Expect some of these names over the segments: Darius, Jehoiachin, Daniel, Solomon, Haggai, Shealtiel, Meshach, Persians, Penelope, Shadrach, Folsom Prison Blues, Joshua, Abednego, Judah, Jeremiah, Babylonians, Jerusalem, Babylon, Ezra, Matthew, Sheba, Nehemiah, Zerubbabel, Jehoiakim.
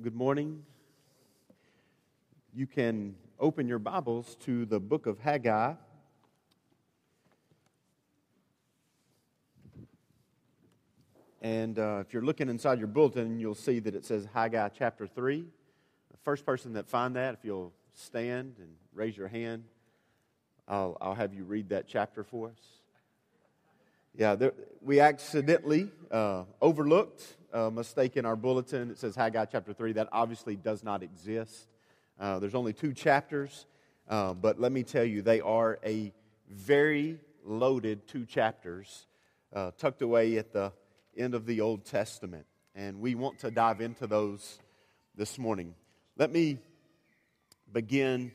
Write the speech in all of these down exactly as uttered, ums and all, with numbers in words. Good morning. You can open your Bibles to the book of Haggai. And uh, if you're looking inside your bulletin, you'll see that it says Haggai chapter three. The first person that finds that, if you'll stand and raise your hand, I'll, I'll have you read that chapter for us. Yeah, there, we accidentally uh, overlooked a mistake in our bulletin. It says Haggai chapter three. That obviously does not exist. Uh, there's only two chapters, uh, but let me tell you, they are a very loaded two chapters uh, tucked away at the end of the Old Testament, and we want to dive into those this morning. Let me begin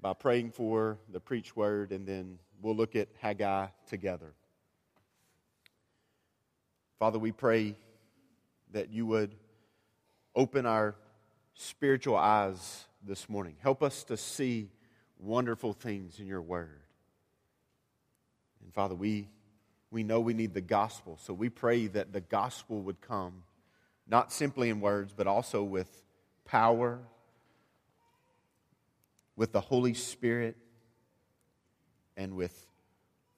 by praying for the preached word, and then we'll look at Haggai together. Father, we pray that you would open our spiritual eyes this morning. Help us to see wonderful things in your word. And Father, we, we know we need the gospel, so we pray that the gospel would come, not simply in words, but also with power, with the Holy Spirit, and with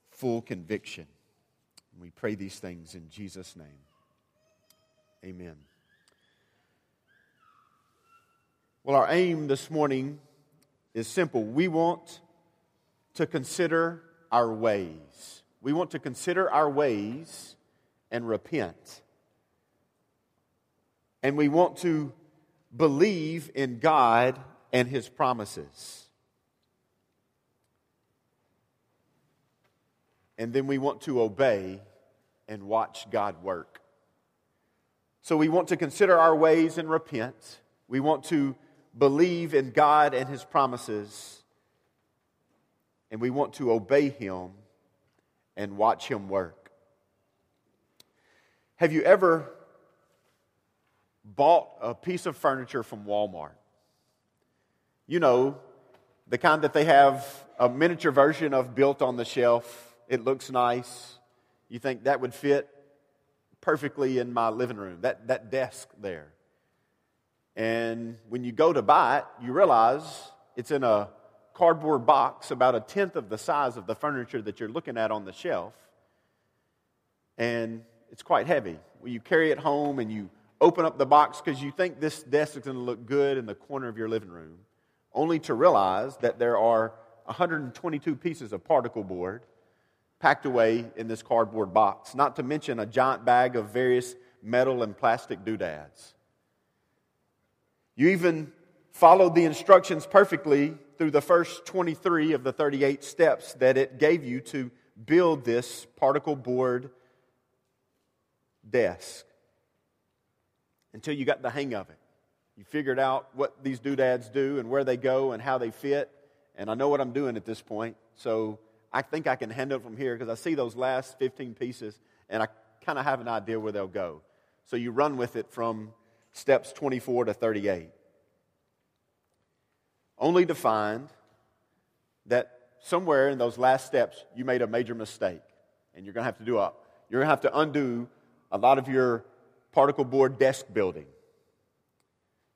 full conviction. We pray these things in Jesus' name. Amen. Well, our aim this morning is simple. We want to consider our ways. We want to consider our ways and repent. And we want to believe in God and His promises. And then we want to obey and watch God work. So we want to consider our ways and repent. We want to believe in God and His promises. And we want to obey Him and watch Him work. Have you ever bought a piece of furniture from Walmart? You know, the kind that they have a miniature version of built on the shelf. It looks nice. You think that would fit perfectly in my living room, that, that desk there. And when you go to buy it, you realize it's in a cardboard box about a tenth of the size of the furniture that you're looking at on the shelf. And it's quite heavy. Well, you carry it home and you open up the box because you think this desk is going to look good in the corner of your living room, only to realize that there are one hundred twenty-two pieces of particle board packed away in this cardboard box, not to mention a giant bag of various metal and plastic doodads. You even followed the instructions perfectly through the first twenty-three of the thirty-eight steps that it gave you to build this particle board desk until you got the hang of it. You figured out what these doodads do and where they go and how they fit, and I know what I'm doing at this point, so I think I can handle it from here because I see those last fifteen pieces and I kind of have an idea where they'll go. So you run with it from steps twenty-four to thirty-eight. Only to find that somewhere in those last steps you made a major mistake and you're going to have to do up. You're going to have to undo a lot of your particle board desk building.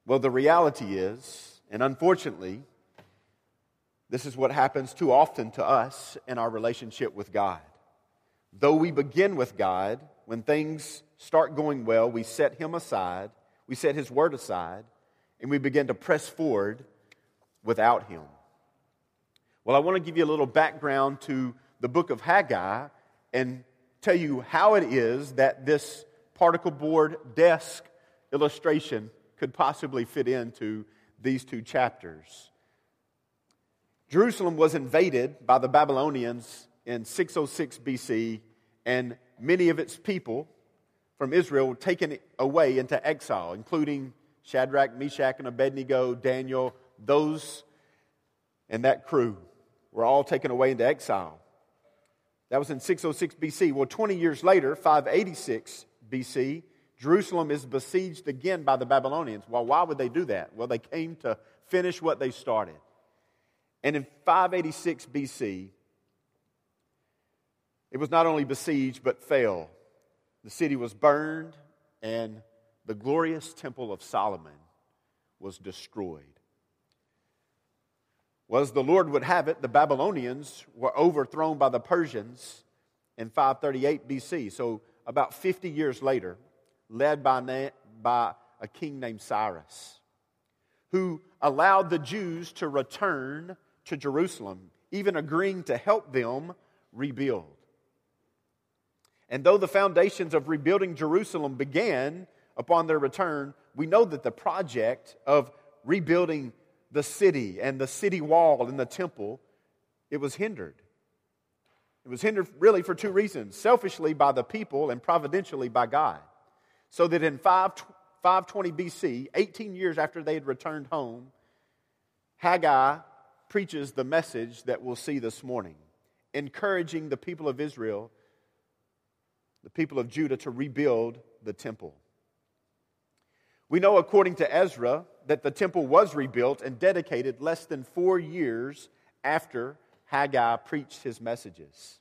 Well, the reality is, and unfortunately, this is what happens too often to us in our relationship with God. Though we begin with God, when things start going well, we set Him aside, we set His Word aside, and we begin to press forward without Him. Well, I want to give you a little background to the book of Haggai and tell you how it is that this particle board desk illustration could possibly fit into these two chapters. Jerusalem was invaded by the Babylonians in six oh six B C, and many of its people from Israel were taken away into exile, including Shadrach, Meshach, and Abednego, Daniel. Those and that crew were all taken away into exile. That was in six oh six B C. Well, twenty years later, five eighty-six B C, Jerusalem is besieged again by the Babylonians. Well, why would they do that? Well, they came to finish what they started. And in five eighty-six B C, it was not only besieged, but fell. The city was burned, and the glorious temple of Solomon was destroyed. Well, as the Lord would have it, the Babylonians were overthrown by the Persians in five thirty-eight B C, so about fifty years later, led by, na- by a king named Cyrus, who allowed the Jews to return to Jerusalem, even agreeing to help them rebuild. And though the foundations of rebuilding Jerusalem began upon their return, we know that the project of rebuilding the city and the city wall and the temple, it was hindered. It was hindered really for two reasons, selfishly by the people and providentially by God. So that in five twenty B C, eighteen years after they had returned home, Haggai preaches the message that we'll see this morning, encouraging the people of Israel, the people of Judah, to rebuild the temple. We know, according to Ezra, that the temple was rebuilt and dedicated less than four years after Haggai preached his messages.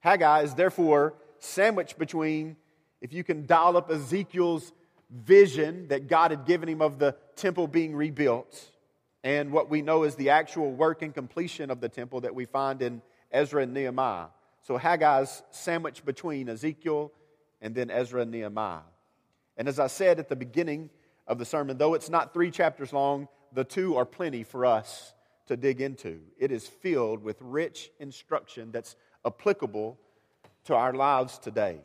Haggai is therefore sandwiched between, if you can dial up Ezekiel's vision that God had given him of the temple being rebuilt, and what we know is the actual work and completion of the temple that we find in Ezra and Nehemiah. So Haggai is sandwiched between Ezekiel and then Ezra and Nehemiah. And as I said at the beginning of the sermon, though it's not three chapters long, the two are plenty for us to dig into. It is filled with rich instruction that's applicable to our lives today.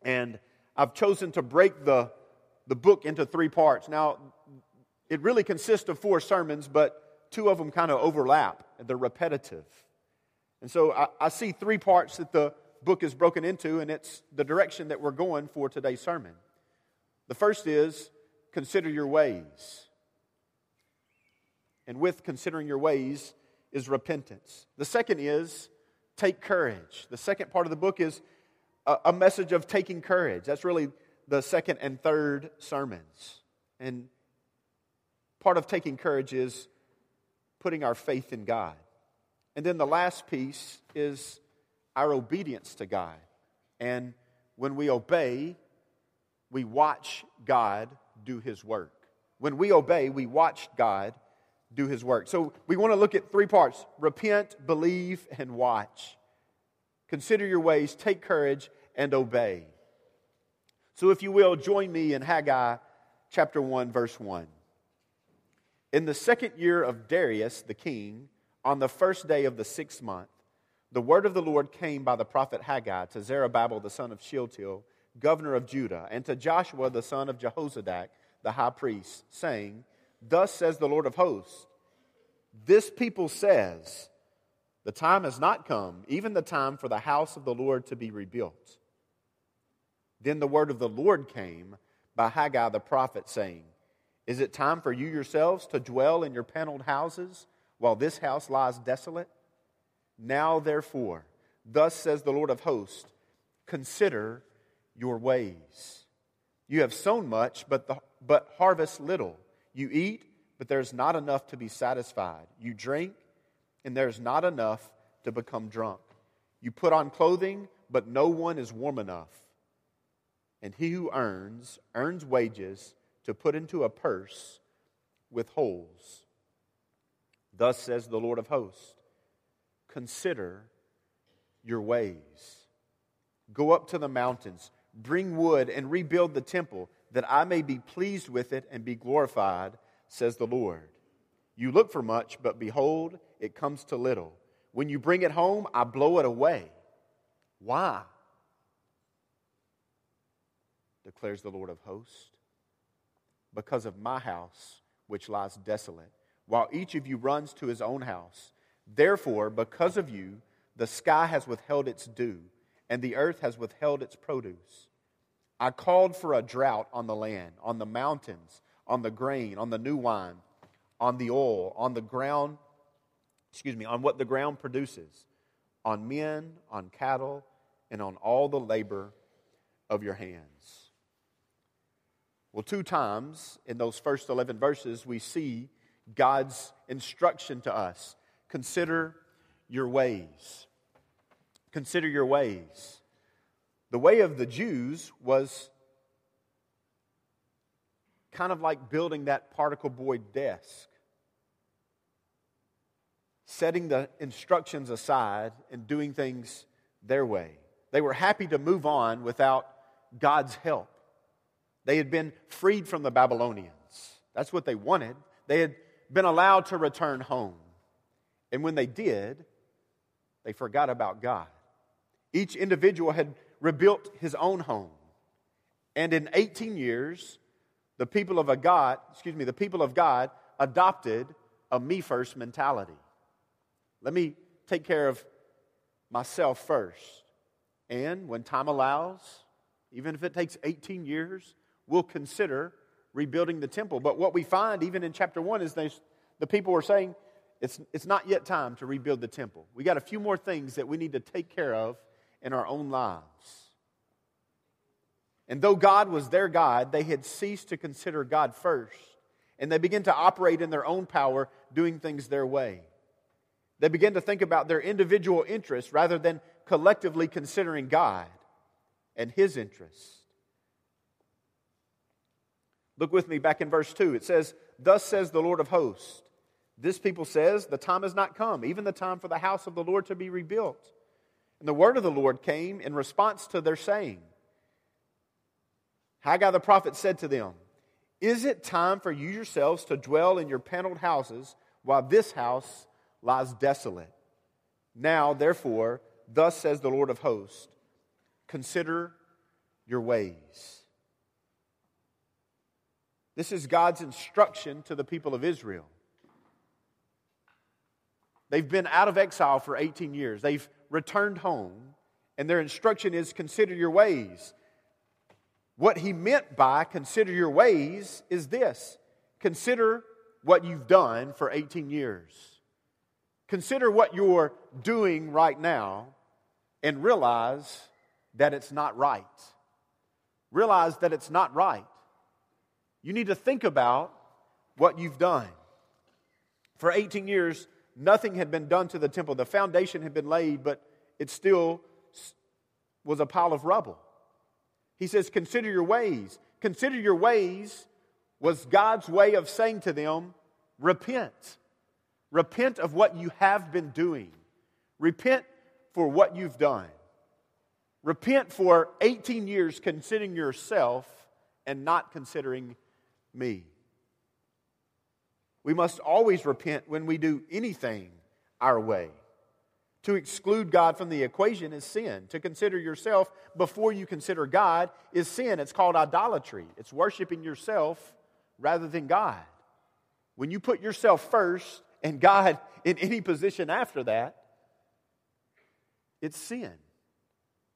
And I've chosen to break the, the book into three parts. Now, it really consists of four sermons, but two of them kind of overlap. They're repetitive. And so I, I see three parts that the book is broken into, and it's the direction that we're going for today's sermon. The first is, consider your ways. And with considering your ways is repentance. The second is, take courage. The second part of the book is a, a message of taking courage. That's really the second and third sermons. And part of taking courage is putting our faith in God. And then the last piece is our obedience to God. And when we obey, we watch God do His work. When we obey, we watch God do His work. So we want to look at three parts: repent, believe, and watch. Consider your ways, take courage, and obey. So if you will, join me in Haggai chapter one, verse one. In the second year of Darius the king, on the first day of the sixth month, the word of the Lord came by the prophet Haggai to Zerubbabel the son of Shealtiel, governor of Judah, and to Joshua the son of Jehozadak, the high priest, saying, "Thus says the Lord of hosts, this people says, the time has not come, even the time for the house of the Lord to be rebuilt." Then the word of the Lord came by Haggai the prophet, saying, "Is it time for you yourselves to dwell in your paneled houses, while this house lies desolate? Now therefore, thus says the Lord of hosts, consider your ways. You have sown much, but the, but harvest little. You eat, but there is not enough to be satisfied. You drink, and there is not enough to become drunk. You put on clothing, but no one is warm enough. And he who earns, earns wages to put into a purse with holes. Thus says the Lord of hosts, consider your ways. Go up to the mountains, bring wood, and rebuild the temple, that I may be pleased with it and be glorified, says the Lord. You look for much, but behold, it comes to little. When you bring it home, I blow it away. Why? Declares the Lord of hosts. Because of my house, which lies desolate, while each of you runs to his own house. Therefore, because of you, the sky has withheld its dew, and the earth has withheld its produce. I called for a drought on the land, on the mountains, on the grain, on the new wine, on the oil, on the ground, excuse me, on what the ground produces, on men, on cattle, and on all the labor of your hands." Well, two times in those first eleven verses, we see God's instruction to us. Consider your ways. Consider your ways. The way of the Jews was kind of like building that particle board desk. Setting the instructions aside and doing things their way. They were happy to move on without God's help. They had been freed from the Babylonians. That's what they wanted. They had been allowed to return home. And when they did, they forgot about God. Each individual had rebuilt his own home. And in eighteen years, the people of God, excuse me, the people of God adopted a me first mentality. Let me take care of myself first. And when time allows, even if it takes eighteen years, we'll consider rebuilding the temple. But what we find even in chapter one is they, the people were saying, it's, it's not yet time to rebuild the temple. We got a few more things that we need to take care of in our own lives. And though God was their God, they had ceased to consider God first. And they began to operate in their own power, doing things their way. They began to think about their individual interests rather than collectively considering God and His interests. Look with me back in verse two. It says, "Thus says the Lord of hosts, this people says, the time has not come, even the time for the house of the Lord to be rebuilt. And the word of the Lord came in response to their saying. Haggai the prophet said to them, is it time for you yourselves to dwell in your paneled houses while this house lies desolate? Now, therefore, thus says the Lord of hosts, consider your ways." This is God's instruction to the people of Israel. They've been out of exile for eighteen years. They've returned home, and their instruction is consider your ways. What he meant by consider your ways is this: consider what you've done for eighteen years. Consider what you're doing right now and realize that it's not right. Realize that it's not right. You need to think about what you've done. For eighteen years, nothing had been done to the temple. The foundation had been laid, but it still was a pile of rubble. He says, consider your ways. Consider your ways was God's way of saying to them, repent. Repent of what you have been doing. Repent for what you've done. Repent for eighteen years considering yourself and not considering me. We must always repent when we do anything our way. To exclude God from the equation is sin. To consider yourself before you consider God is sin. It's called idolatry. It's worshiping yourself rather than God. When you put yourself first and God in any position after that, it's sin.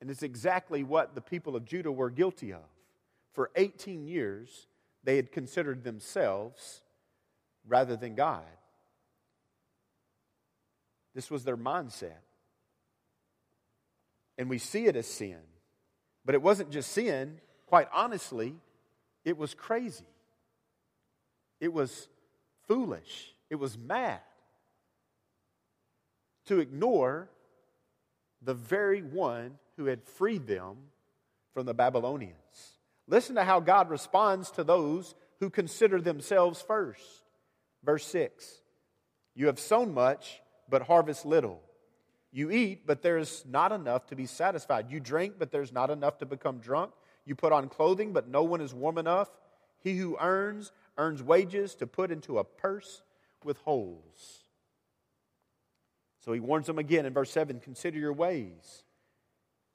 And it's exactly what the people of Judah were guilty of. For eighteen years, they had considered themselves rather than God. This was their mindset. And we see it as sin. But it wasn't just sin. Quite honestly, it was crazy. It was foolish. It was mad to ignore the very one who had freed them from the Babylonians. Listen to how God responds to those who consider themselves first. Verse six, "You have sown much, but harvest little. You eat, but there is not enough to be satisfied. You drink, but there is not enough to become drunk. You put on clothing, but no one is warm enough. He who earns, earns wages to put into a purse with holes." So he warns them again in verse seven, consider your ways.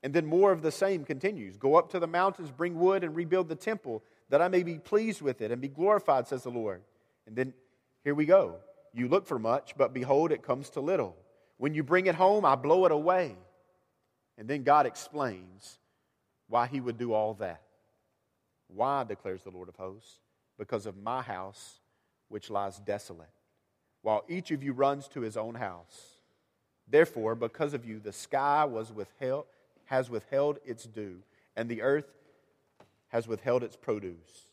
And then more of the same continues. "Go up to the mountains, bring wood, and rebuild the temple, that I may be pleased with it and be glorified, says the Lord." And then here we go. "You look for much, but behold, it comes to little. When you bring it home, I blow it away." And then God explains why he would do all that. "Why, declares the Lord of hosts, because of my house, which lies desolate, while each of you runs to his own house. Therefore, because of you, the sky was withheld, has withheld its dew, and the earth has withheld its produce.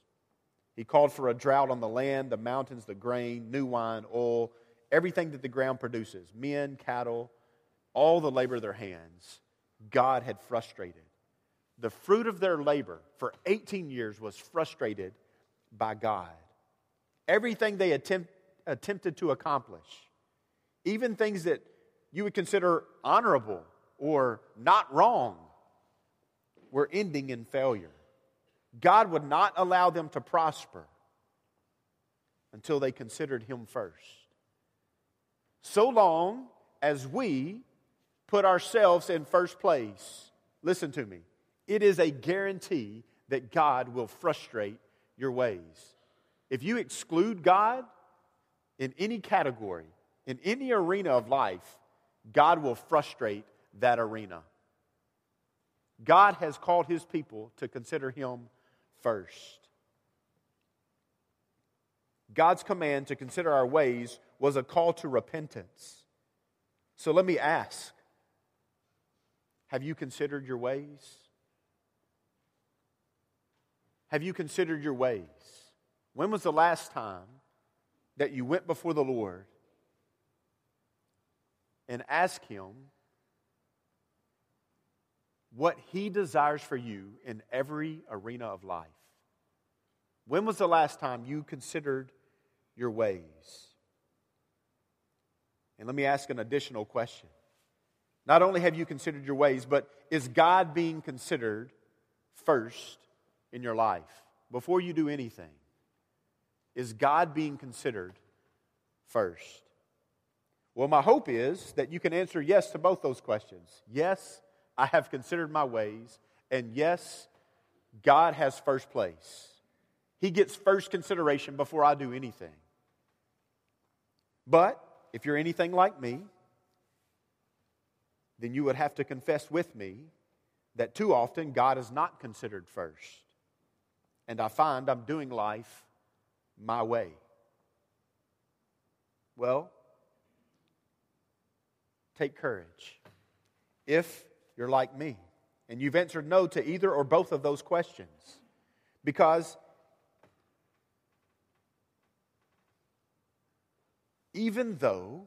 He called for a drought on the land, the mountains, the grain, new wine, oil, everything that the ground produces, men, cattle, all the labor of their hands. God had frustrated." The fruit of their labor for eighteen years was frustrated by God. Everything they attempt, attempted to accomplish, even things that you would consider honorable or not wrong, were ending in failure. God would not allow them to prosper until they considered Him first. So long as we put ourselves in first place, listen to me, it is a guarantee that God will frustrate your ways. If you exclude God in any category, in any arena of life, God will frustrate that arena. God has called His people to consider Him first. God's command to consider our ways was a call to repentance. So let me ask, have you considered your ways? Have you considered your ways? When was the last time that you went before the Lord and asked Him what He desires for you in every arena of life? When was the last time you considered your ways? And let me ask an additional question. Not only have you considered your ways, but is God being considered first in your life? Before you do anything, is God being considered first? Well, my hope is that you can answer yes to both those questions. Yes, I have considered my ways, and yes, God has first place. He gets first consideration before I do anything. But if you're anything like me, then you would have to confess with me that too often God is not considered first. And I find I'm doing life my way. Well, take courage. If you're like me, and you've answered no to either or both of those questions, because even though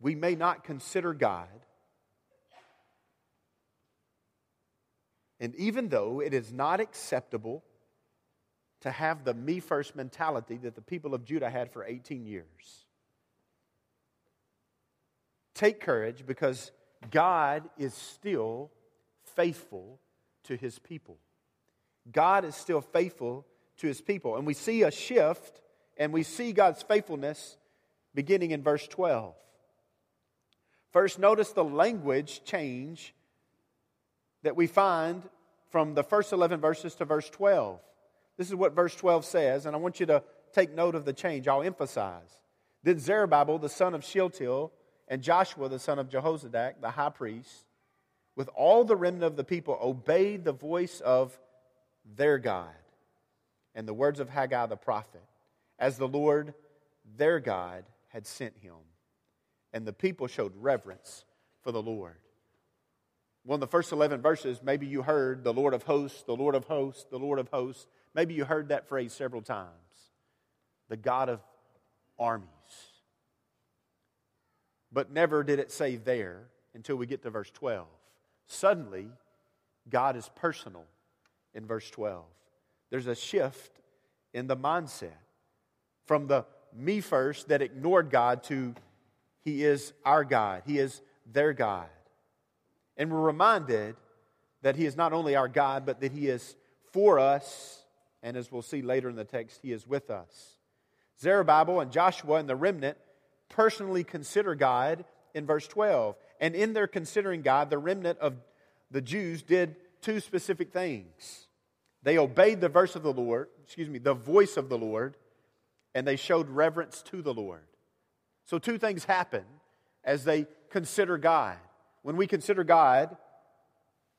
we may not consider God, and even though it is not acceptable to have the me first mentality that the people of Judah had for eighteen years, take courage, because God is still faithful to His people. God is still faithful to His people. And we see a shift, and we see God's faithfulness beginning in verse twelve. First, notice the language change that we find from the first eleven verses to verse twelve. This is what verse twelve says, and I want you to take note of the change. I'll emphasize. Then Zerubbabel, the son of Shealtiel, and Joshua, the son of Jehozadak, the high priest, with all the remnant of the people, obeyed the voice of their God and the words of Haggai the prophet, as the Lord their God had sent him. And the people showed reverence for the Lord. Well, in the first eleven verses, maybe you heard the Lord of hosts, the Lord of hosts, the Lord of hosts. Maybe you heard that phrase several times. The God of armies. But never did it say there until we get to verse twelve. Suddenly, God is personal in verse twelve. There's a shift in the mindset from the me first that ignored God to He is our God. He is their God. And we're reminded that He is not only our God, but that He is for us. And as we'll see later in the text, He is with us. Zerubbabel and Joshua and the remnant personally consider God in verse twelve. And in their considering God, the remnant of the Jews did two specific things. They obeyed the verse of the Lord, excuse me, the voice of the Lord, and they showed reverence to the Lord. So two things happen as they consider God. When we consider God,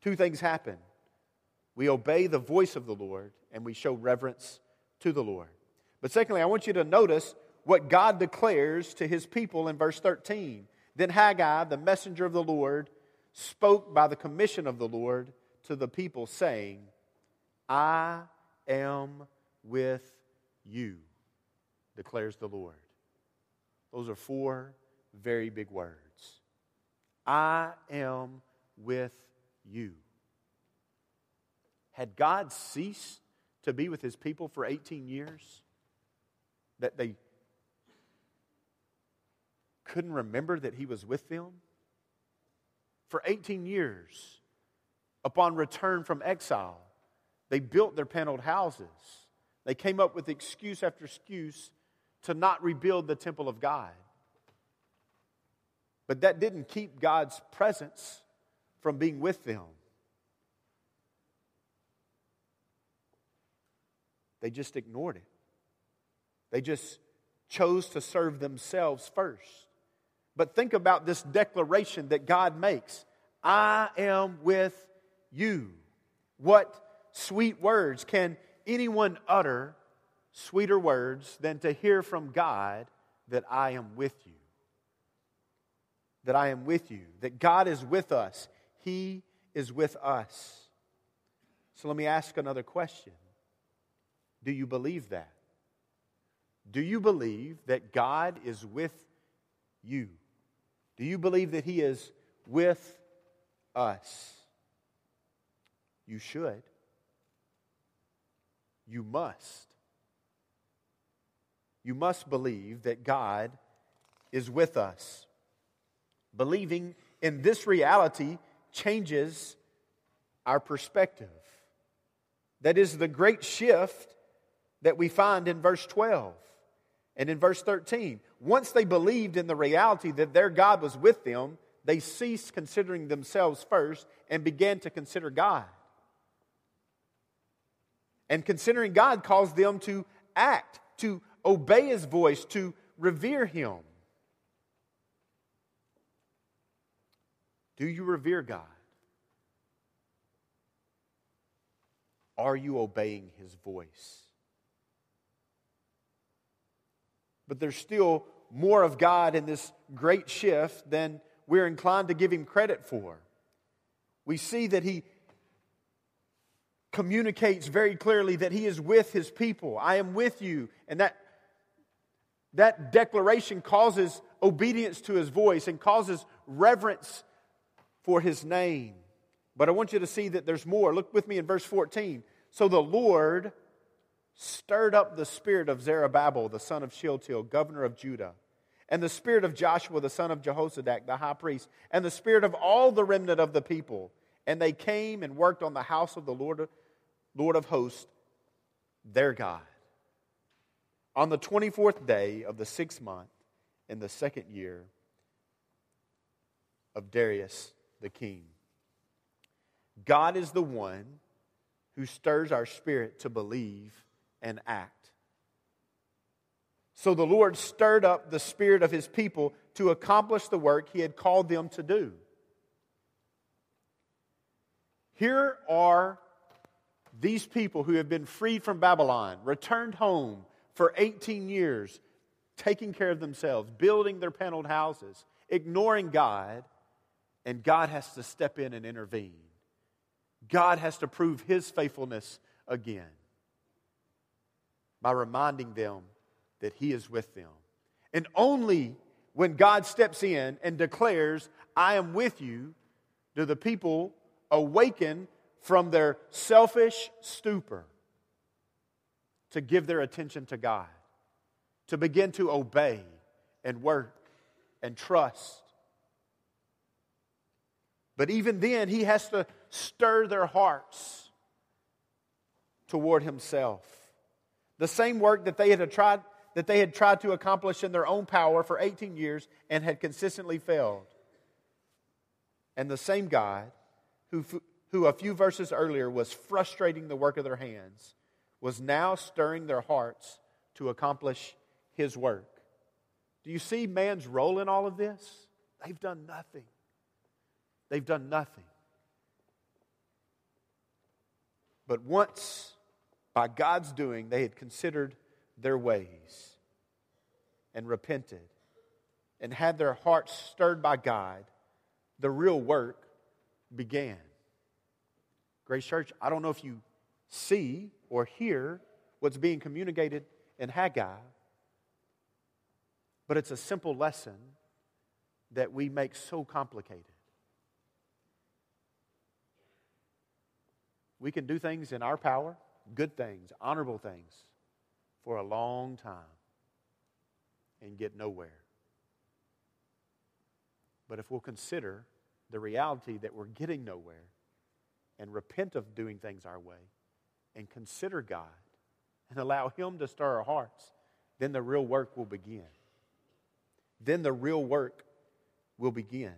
two things happen. We obey the voice of the Lord and we show reverence to the Lord. But secondly, I want you to notice what God declares to His people in verse thirteen. Then Haggai, the messenger of the Lord, spoke by the commission of the Lord to the people, saying, I am with you, declares the Lord. Those are four very big words. I am with you. Had God ceased to be with his people for eighteen years, that they couldn't remember that he was with them? For eighteen years, upon return from exile, they built their paneled houses. They came up with excuse after excuse to not rebuild the temple of God. But that didn't keep God's presence from being with them. They just ignored it. They just chose to serve themselves first. But think about this declaration that God makes. I am with you. What sweet words can anyone utter, sweeter words than to hear from God that I am with you? That I am with you. That God is with us. He is with us. So let me ask another question. Do you believe that? Do you believe that God is with you? Do you believe that He is with us? You should. You must. You must believe that God is with us. Believing in this reality changes our perspective. That is the great shift that we find in verse twelve and in verse thirteen. Once they believed in the reality that their God was with them, they ceased considering themselves first and began to consider God. And considering God caused them to act, to obey His voice, to revere Him. Do you revere God? Are you obeying His voice? But there's still more of God in this great shift than we're inclined to give Him credit for. We see that He communicates very clearly that He is with His people. I am with you. And that, that declaration causes obedience to His voice and causes reverence for His name. But I want you to see that there's more. Look with me in verse fourteen. So the Lord stirred up the spirit of Zerubbabel, the son of Shealtiel, governor of Judah, and the spirit of Joshua, the son of Jehozadak, the high priest, and the spirit of all the remnant of the people. And they came and worked on the house of the Lord, Lord of hosts, their God, on the twenty-fourth day of the sixth month in the second year of Darius the king. God is the one who stirs our spirit to believe and act. So the Lord stirred up the spirit of His people to accomplish the work He had called them to do. Here are these people who have been freed from Babylon, returned home for eighteen years, taking care of themselves, building their paneled houses, ignoring God, and God has to step in and intervene. God has to prove His faithfulness again by reminding them that He is with them. And only when God steps in and declares, I am with you, do the people awaken from their selfish stupor to give their attention to God, to begin to obey and work and trust. But even then, He has to stir their hearts toward Himself. The same work that they had tried, that they had tried to accomplish in their own power for eighteen years and had consistently failed. And the same God who, who a few verses earlier was frustrating the work of their hands was now stirring their hearts to accomplish His work. Do you see man's role in all of this? They've done nothing. They've done nothing. But once, by God's doing, they had considered their ways and repented and had their hearts stirred by God, the real work began. Grace Church, I don't know if you see or hear what's being communicated in Haggai, but it's a simple lesson that we make so complicated. We can do things in our power. good things, honorable things for a long time and get nowhere. But if we'll consider the reality that we're getting nowhere and repent of doing things our way and consider God and allow Him to stir our hearts, then the real work will begin. Then the real work will begin.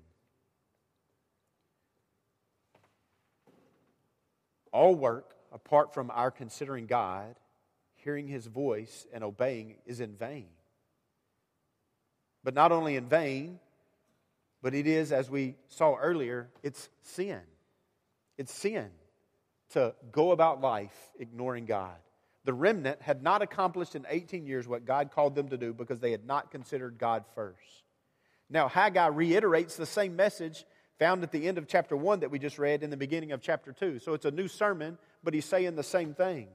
All work, apart from our considering God, hearing His voice, and obeying, is in vain. But not only in vain, but it is, as we saw earlier, it's sin. It's sin to go about life ignoring God. The remnant had not accomplished in eighteen years what God called them to do because they had not considered God first. Now, Haggai reiterates the same message found at the end of chapter one that we just read in the beginning of chapter two. So it's a new sermon, but he's saying the same thing.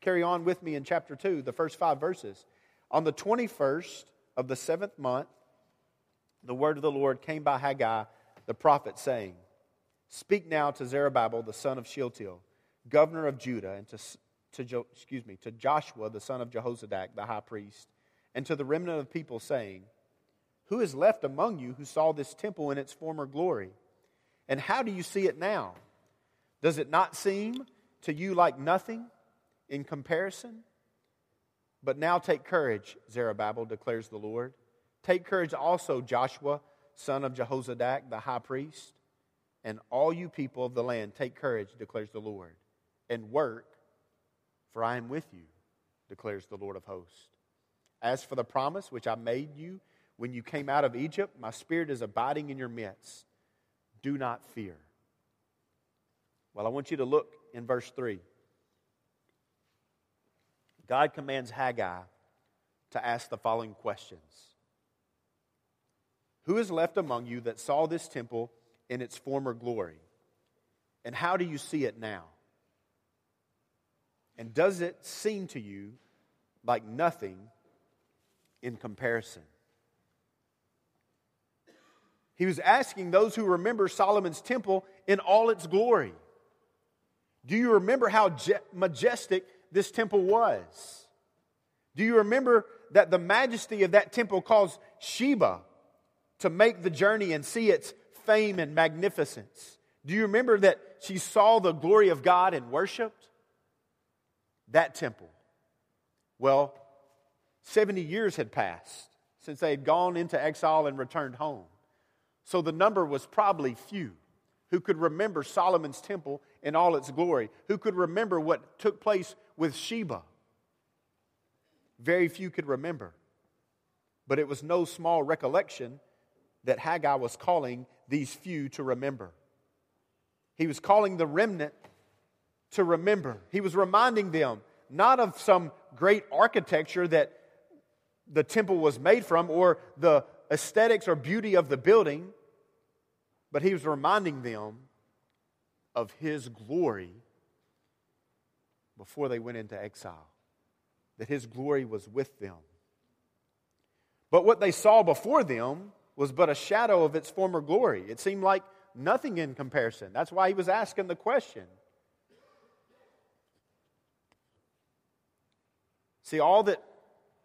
Carry on with me in chapter two, the first five verses. On the twenty-first of the seventh month, the word of the Lord came by Haggai the prophet, saying, "Speak now to Zerubbabel the son of Shealtiel, governor of Judah, and to, to jo- excuse me to Joshua the son of Jehozadak the high priest, and to the remnant of people, saying, Who is left among you who saw this temple in its former glory? And how do you see it now? Does it not seem to you like nothing in comparison? But now take courage, Zerubbabel, declares the Lord. Take courage also, Joshua, son of Jehozadak, the high priest, and all you people of the land. Take courage, declares the Lord, and work, for I am with you, declares the Lord of hosts. As for the promise which I made you when you came out of Egypt, my spirit is abiding in your midst. Do not fear." Well, I want you to look in verse three. God commands Haggai to ask the following questions. Who is left among you that saw this temple in its former glory? And how do you see it now? And does it seem to you like nothing in comparison? He was asking those who remember Solomon's temple in all its glory. Do you remember how majestic this temple was? Do you remember that the majesty of that temple caused Sheba to make the journey and see its fame and magnificence? Do you remember that she saw the glory of God and worshiped that temple? Well, seventy years had passed since they had gone into exile and returned home. So the number was probably few who could remember Solomon's temple in all its glory, who could remember what took place with Sheba. Very few could remember. But it was no small recollection that Haggai was calling these few to remember. He was calling the remnant to remember. He was reminding them not of some great architecture that the temple was made from or the aesthetics or beauty of the building, but he was reminding them of his glory before they went into exile, that his glory was with them. But what they saw before them was but a shadow of its former glory. It seemed like nothing in comparison. That's why he was asking the question. See, all that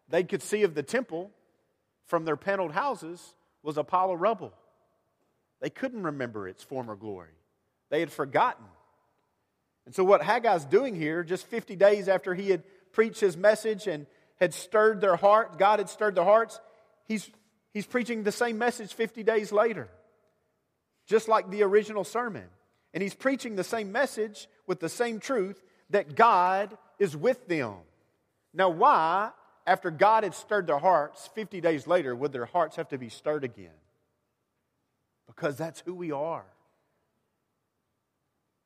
they could see of the temple from their paneled houses was a pile of rubble. They couldn't remember its former glory. They had forgotten. And so what Haggai's doing here, just fifty days after he had preached his message and had stirred their heart, God had stirred their hearts, he's He's preaching the same message fifty days later, just like the original sermon. And he's preaching the same message with the same truth, that God is with them. Now why, after God had stirred their hearts, fifty days later, would their hearts have to be stirred again? Because that's who we are.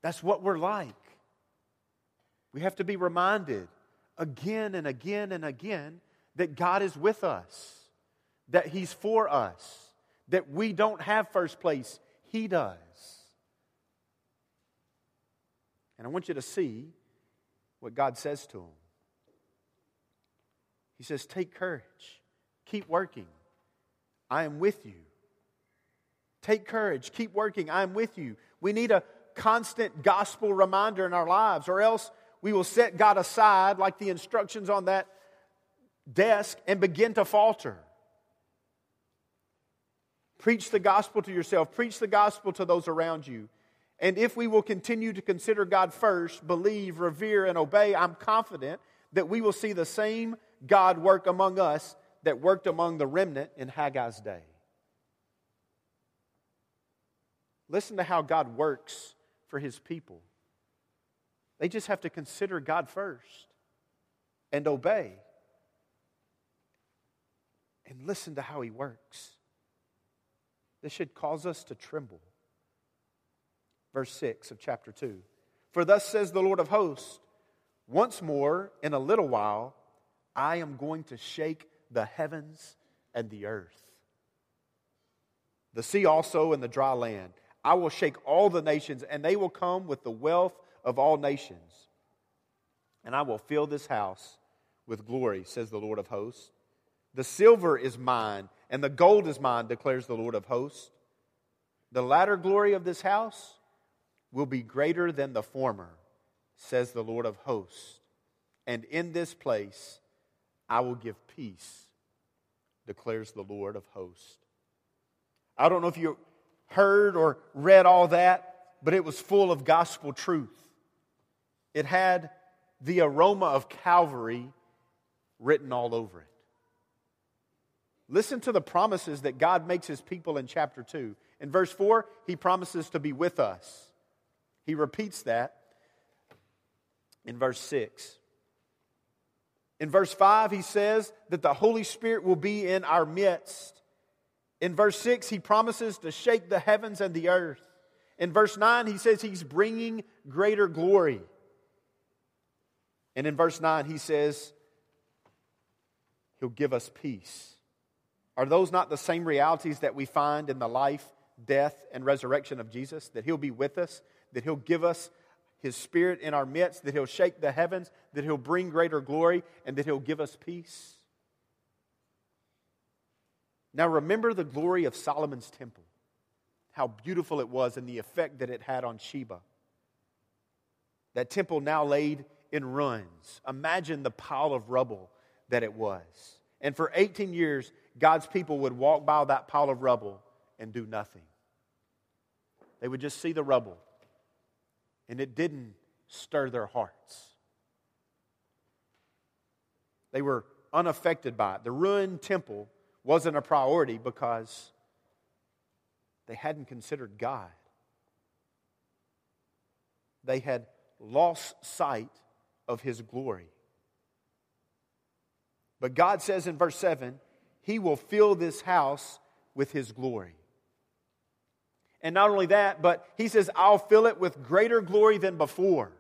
That's what we're like. We have to be reminded again and again and again that God is with us, that He's for us, that we don't have first place, He does. And I want you to see what God says to him. He says, take courage, keep working, I am with you. Take courage, keep working, I am with you. We need a constant gospel reminder in our lives, or else We will set God aside like the instructions on that desk and begin to falter. Preach the gospel to yourself. Preach the gospel to those around you. And if we will continue to consider God first, believe, revere, and obey, I'm confident that we will see the same God work among us that worked among the remnant in Haggai's day. Listen to how God works for His people. They just have to consider God first and obey. And listen to how He works. This should cause us to tremble. Verse six of chapter two. For thus says the Lord of hosts, once more in a little while I am going to shake the heavens and the earth, the sea also and the dry land. I will shake all the nations, and they will come with the wealth of all nations. And I will fill this house with glory, says the Lord of hosts. The silver is mine, and the gold is mine, declares the Lord of hosts. The latter glory of this house will be greater than the former, says the Lord of hosts. And in this place I will give peace, declares the Lord of hosts. I don't know if you heard or read all that, but it was full of gospel truth. It had the aroma of Calvary written all over it. Listen to the promises that God makes His people in chapter two. In verse four, He promises to be with us. He repeats that in verse six. In verse five, He says that the Holy Spirit will be in our midst. In verse six, He promises to shake the heavens and the earth. In verse nine, He says He's bringing greater glory. And in verse nine, He says He'll give us peace. Are those not the same realities that we find in the life, death, and resurrection of Jesus? That He'll be with us, that He'll give us His Spirit in our midst, that He'll shake the heavens, that He'll bring greater glory, and that He'll give us peace. Now remember the glory of Solomon's temple, how beautiful it was and the effect that it had on Sheba. That temple now laid in ruins. Imagine the pile of rubble that it was. And for eighteen years, God's people would walk by that pile of rubble and do nothing. They would just see the rubble, and it didn't stir their hearts. They were unaffected by it. The ruined temple wasn't a priority because they hadn't considered God. They had lost sight of His glory. But God says in verse seven, He will fill this house with His glory. And not only that, but He says, I'll fill it with greater glory than before.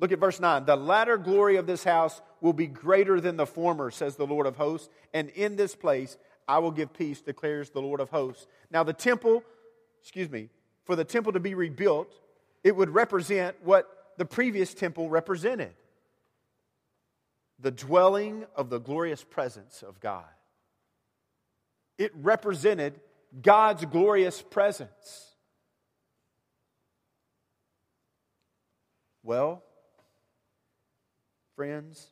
Look at verse nine. The latter glory of this house will be greater than the former, says the Lord of hosts. And in this place I will give peace, declares the Lord of hosts. Now the temple, excuse me, for the temple to be rebuilt, it would represent what the previous temple represented. The dwelling of the glorious presence of God. It represented God's glorious presence. Well, friends,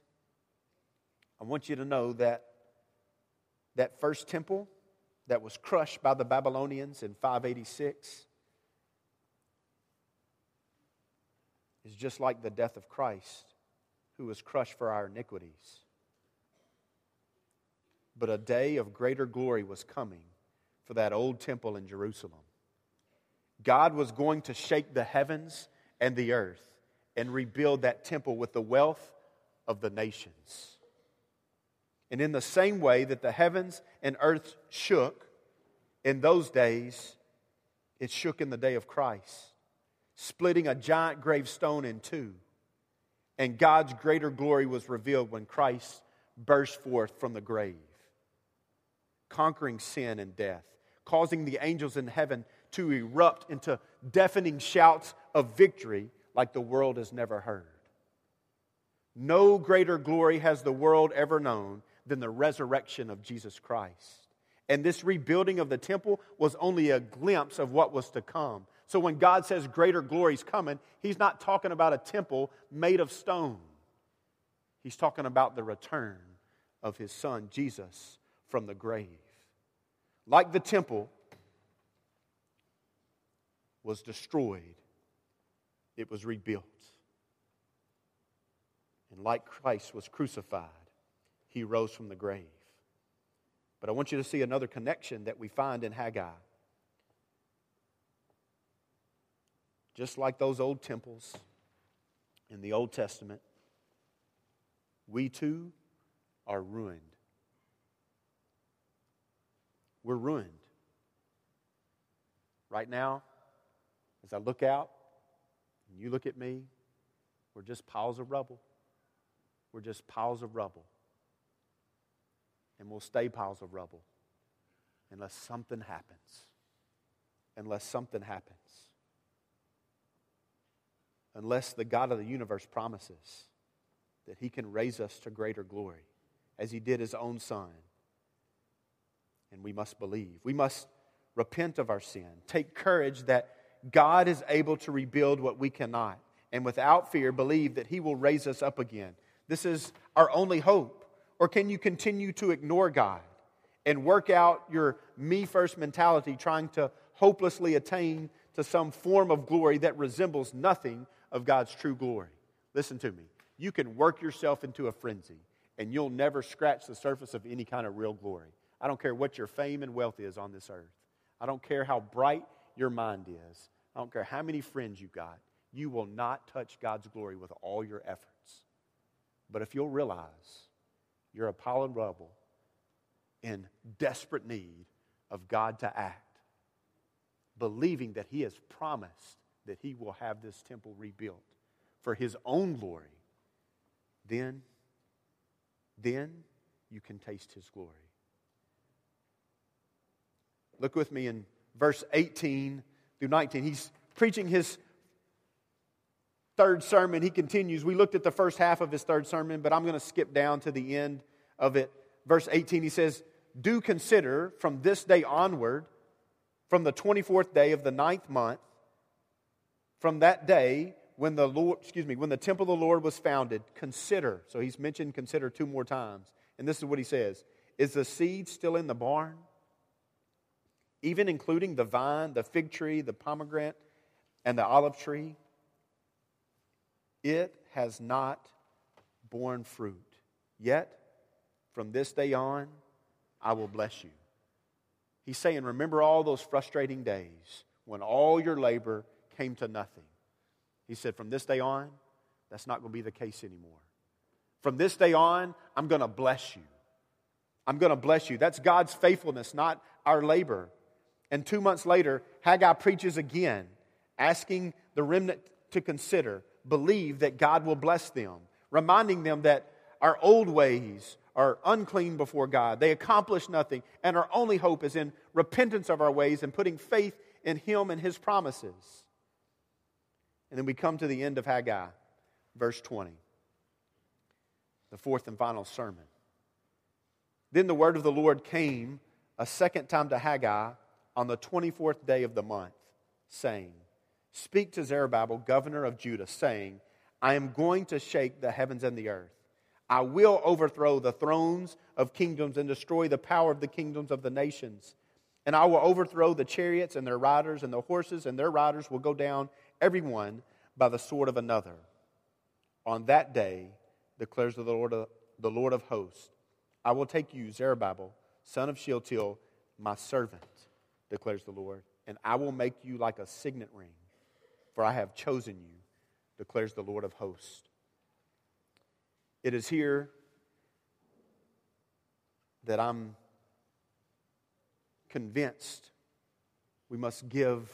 I want you to know that that first temple that was crushed by the Babylonians in five eighty-six is just like the death of Christ, who was crushed for our iniquities. But a day of greater glory was coming for that old temple in Jerusalem. God was going to shake the heavens and the earth and rebuild that temple with the wealth of the nations. And in the same way that the heavens and earth shook in those days, it shook in the day of Christ, splitting a giant gravestone in two. And God's greater glory was revealed when Christ burst forth from the grave, conquering sin and death, causing the angels in heaven to erupt into deafening shouts of victory like the world has never heard. No greater glory has the world ever known than the resurrection of Jesus Christ. And this rebuilding of the temple was only a glimpse of what was to come, So when God says greater glory is coming, he's not talking about a temple made of stone. He's talking about the return of his son, Jesus, from the grave. Like the temple was destroyed, it was rebuilt. And like Christ was crucified, he rose from the grave. But I want you to see another connection that we find in Haggai. Just like those old temples in the Old Testament, we too are ruined. We're ruined. Right now, as I look out, and you look at me, we're just piles of rubble. We're just piles of rubble. And we'll stay piles of rubble unless something happens. Unless something happens. Unless the God of the universe promises that he can raise us to greater glory as he did his own son. And we must believe. We must repent of our sin. Take courage that God is able to rebuild what we cannot. And without fear, believe that he will raise us up again. This is our only hope. Or can you continue to ignore God and work out your me-first mentality, trying to hopelessly attain to some form of glory that resembles nothing of God's true glory? Listen to me. You can work yourself into a frenzy, and you'll never scratch the surface of any kind of real glory. I don't care what your fame and wealth is on this earth. I don't care how bright your mind is. I don't care how many friends you got. You will not touch God's glory with all your efforts. But if you'll realize you're a pile of rubble in desperate need of God to act, believing that he has promised that he will have this temple rebuilt for his own glory, then, then you can taste his glory. Look with me in verse eighteen through nineteen. He's preaching his third sermon. He continues. We looked at the first half of his third sermon, but I'm going to skip down to the end of it. Verse eighteen, he says, "Do consider from this day onward, from the twenty-fourth day of the ninth month, from that day when the Lord, excuse me, when the temple of the Lord was founded, consider." So he's mentioned consider two more times. And this is what he says. "Is the seed still in the barn? Even including the vine, the fig tree, the pomegranate, and the olive tree, it has not borne fruit. Yet, from this day on, I will bless you." He's saying, remember all those frustrating days when all your labor came to nothing. He said, from this day on, that's not going to be the case anymore. From this day on, I'm going to bless you. I'm going to bless you. That's God's faithfulness, not our labor. And two months later, Haggai preaches again, asking the remnant to consider, believe that God will bless them, reminding them that our old ways are unclean before God. They accomplish nothing, and our only hope is in repentance of our ways and putting faith in him and his promises. And then we come to the end of Haggai, verse twenty, the fourth and final sermon. "Then the word of the Lord came a second time to Haggai on the twenty-fourth day of the month, saying, 'Speak to Zerubbabel, governor of Judah, saying, I am going to shake the heavens and the earth. I will overthrow the thrones of kingdoms and destroy the power of the kingdoms of the nations. And I will overthrow the chariots and their riders, and the horses and their riders will go down, everyone by the sword of another. On that day, declares the Lord of, the Lord of hosts, I will take you, Zerubbabel, son of Shealtiel, my servant, declares the Lord, and I will make you like a signet ring, for I have chosen you, declares the Lord of hosts.'" It is here that I'm convinced we must give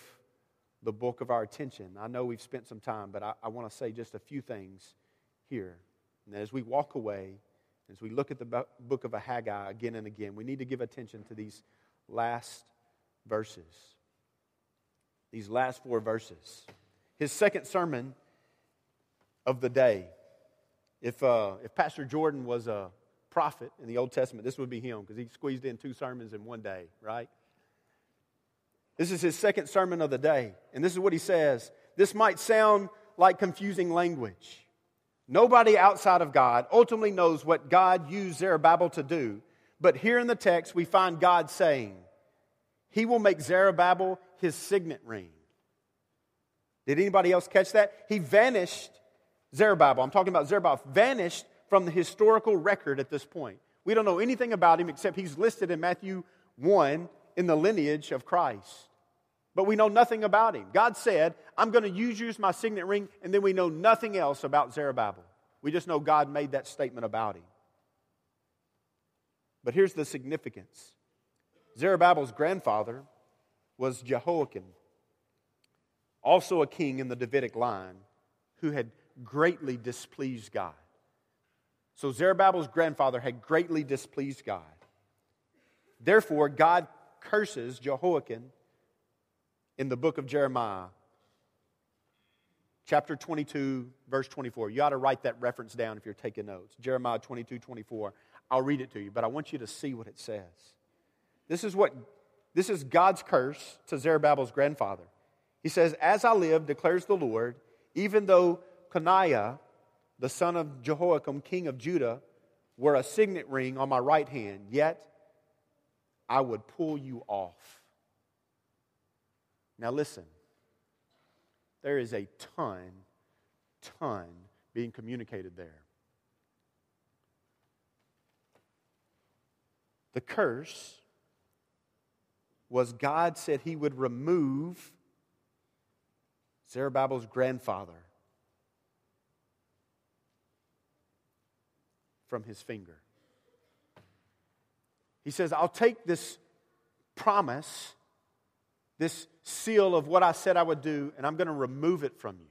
the bulk of our attention. I know we've spent some time, but I, I want to say just a few things here. And as we walk away, as we look at the book of Haggai again and again, we need to give attention to these last verses. These last four verses. His second sermon of the day. If uh, if Pastor Jordan was a prophet in the Old Testament, this would be him, because he squeezed in two sermons in one day, right? This is his second sermon of the day. And this is what he says. This might sound like confusing language. Nobody outside of God ultimately knows what God used Zerubbabel to do. But here in the text, we find God saying, He will make Zerubbabel His signet ring. Did anybody else catch that? He vanished, Zerubbabel, I'm talking about Zerubbabel, vanished from the historical record at this point. We don't know anything about him except he's listed in Matthew one in the lineage of Christ. But we know nothing about him. God said, I'm going to use you as my signet ring, and then we know nothing else about Zerubbabel. We just know God made that statement about him. But here's the significance. Zerubbabel's grandfather was Jehoiakim, also a king in the Davidic line, who had greatly displeased God. So Zerubbabel's grandfather had greatly displeased God. Therefore, God curses Jehoiakim in the book of Jeremiah, chapter twenty-two, verse twenty-four. You ought to write that reference down if you're taking notes. Jeremiah twenty-two, twenty-four. I'll read it to you, but I want you to see what it says. This is what this is God's curse to Zerubbabel's grandfather. He says, "As I live, declares the Lord, even though Coniah, the son of Jehoiakim, king of Judah, were a signet ring on my right hand, yet I would pull you off." Now listen, there is a ton, ton being communicated there. The curse was God said He would remove Zerubbabel's grandfather from his finger. He says, I'll take this promise, this seal of what I said I would do, and I'm going to remove it from you.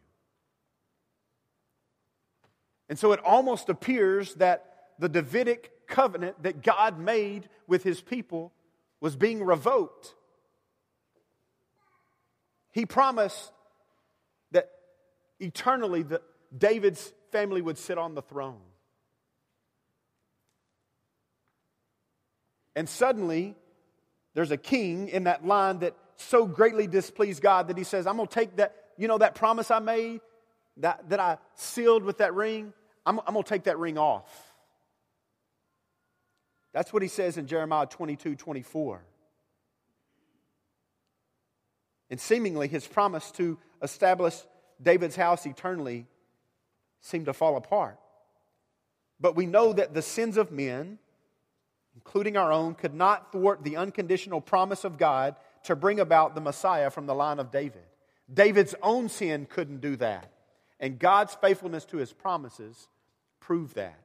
And so it almost appears that the Davidic covenant that God made with His people was being revoked. He promised that eternally that David's family would sit on the throne. And suddenly, there's a king in that line that so greatly displeased God that He says, I'm going to take that, you know, that promise I made, that, that I sealed with that ring, I'm, I'm going to take that ring off. That's what He says in Jeremiah twenty-two, twenty-four. And seemingly His promise to establish David's house eternally seemed to fall apart. But we know that the sins of men, including our own, could not thwart the unconditional promise of God to bring about the Messiah from the line of David. David's own sin couldn't do that. And God's faithfulness to His promises proved that.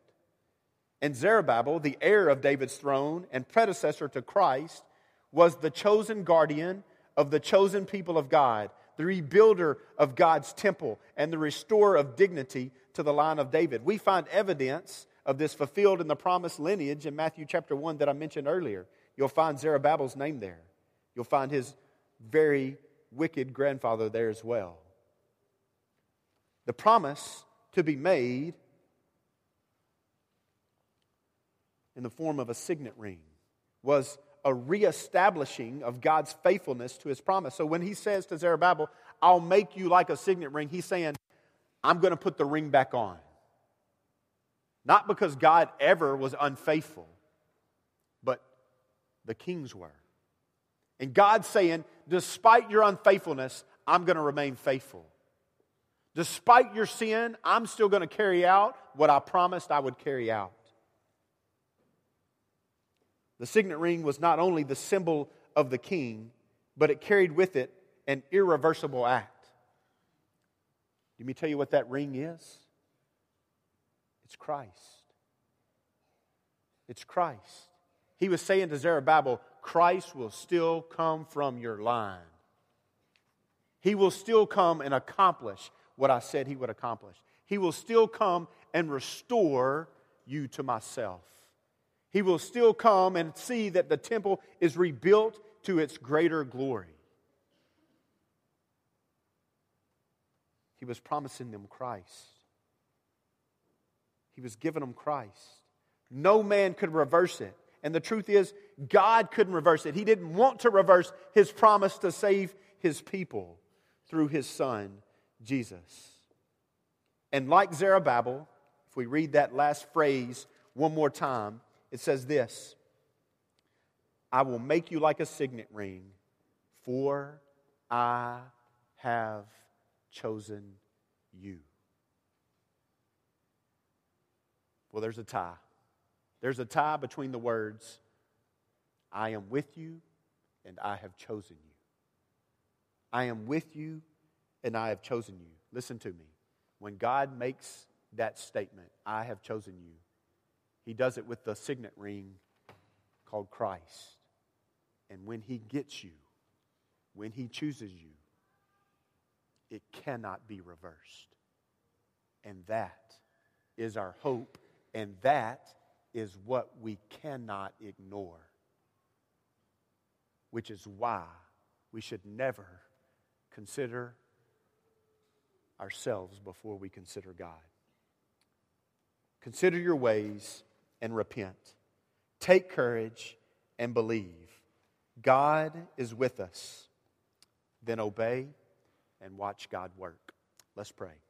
And Zerubbabel, the heir of David's throne and predecessor to Christ, was the chosen guardian of the chosen people of God, the rebuilder of God's temple, and the restorer of dignity to the line of David. We find evidence of this fulfilled in the promised lineage in Matthew chapter one that I mentioned earlier. You'll find Zerubbabel's name there. You'll find his very wicked grandfather there as well. The promise to be made in the form of a signet ring was a reestablishing of God's faithfulness to His promise. So when He says to Zerubbabel, I'll make you like a signet ring, He's saying, I'm going to put the ring back on. Not because God ever was unfaithful, but the kings were. And God's saying, despite your unfaithfulness, I'm going to remain faithful. Despite your sin, I'm still going to carry out what I promised I would carry out. The signet ring was not only the symbol of the king, but it carried with it an irreversible act. Let me tell you what that ring is. It's Christ. It's Christ. He was saying to Zerubbabel, Christ will still come from your line. He will still come and accomplish what I said He would accomplish. He will still come and restore you to myself. He will still come and see that the temple is rebuilt to its greater glory. He was promising them Christ. He was giving them Christ. No man could reverse it. And the truth is, God couldn't reverse it. He didn't want to reverse His promise to save His people through His Son, Jesus. And like Zerubbabel, if we read that last phrase one more time, it says this: I will make you like a signet ring, for I have chosen you. Well, there's a tie. There's a tie between the words, I am with you and I have chosen you. I am with you and I have chosen you. Listen to me. When God makes that statement, I have chosen you, He does it with the signet ring called Christ. And when He gets you, when He chooses you, it cannot be reversed. And that is our hope. And that is what we cannot ignore, which is why we should never consider ourselves before we consider God. Consider your ways and repent. Take courage and believe. God is with us. Then obey and watch God work. Let's pray.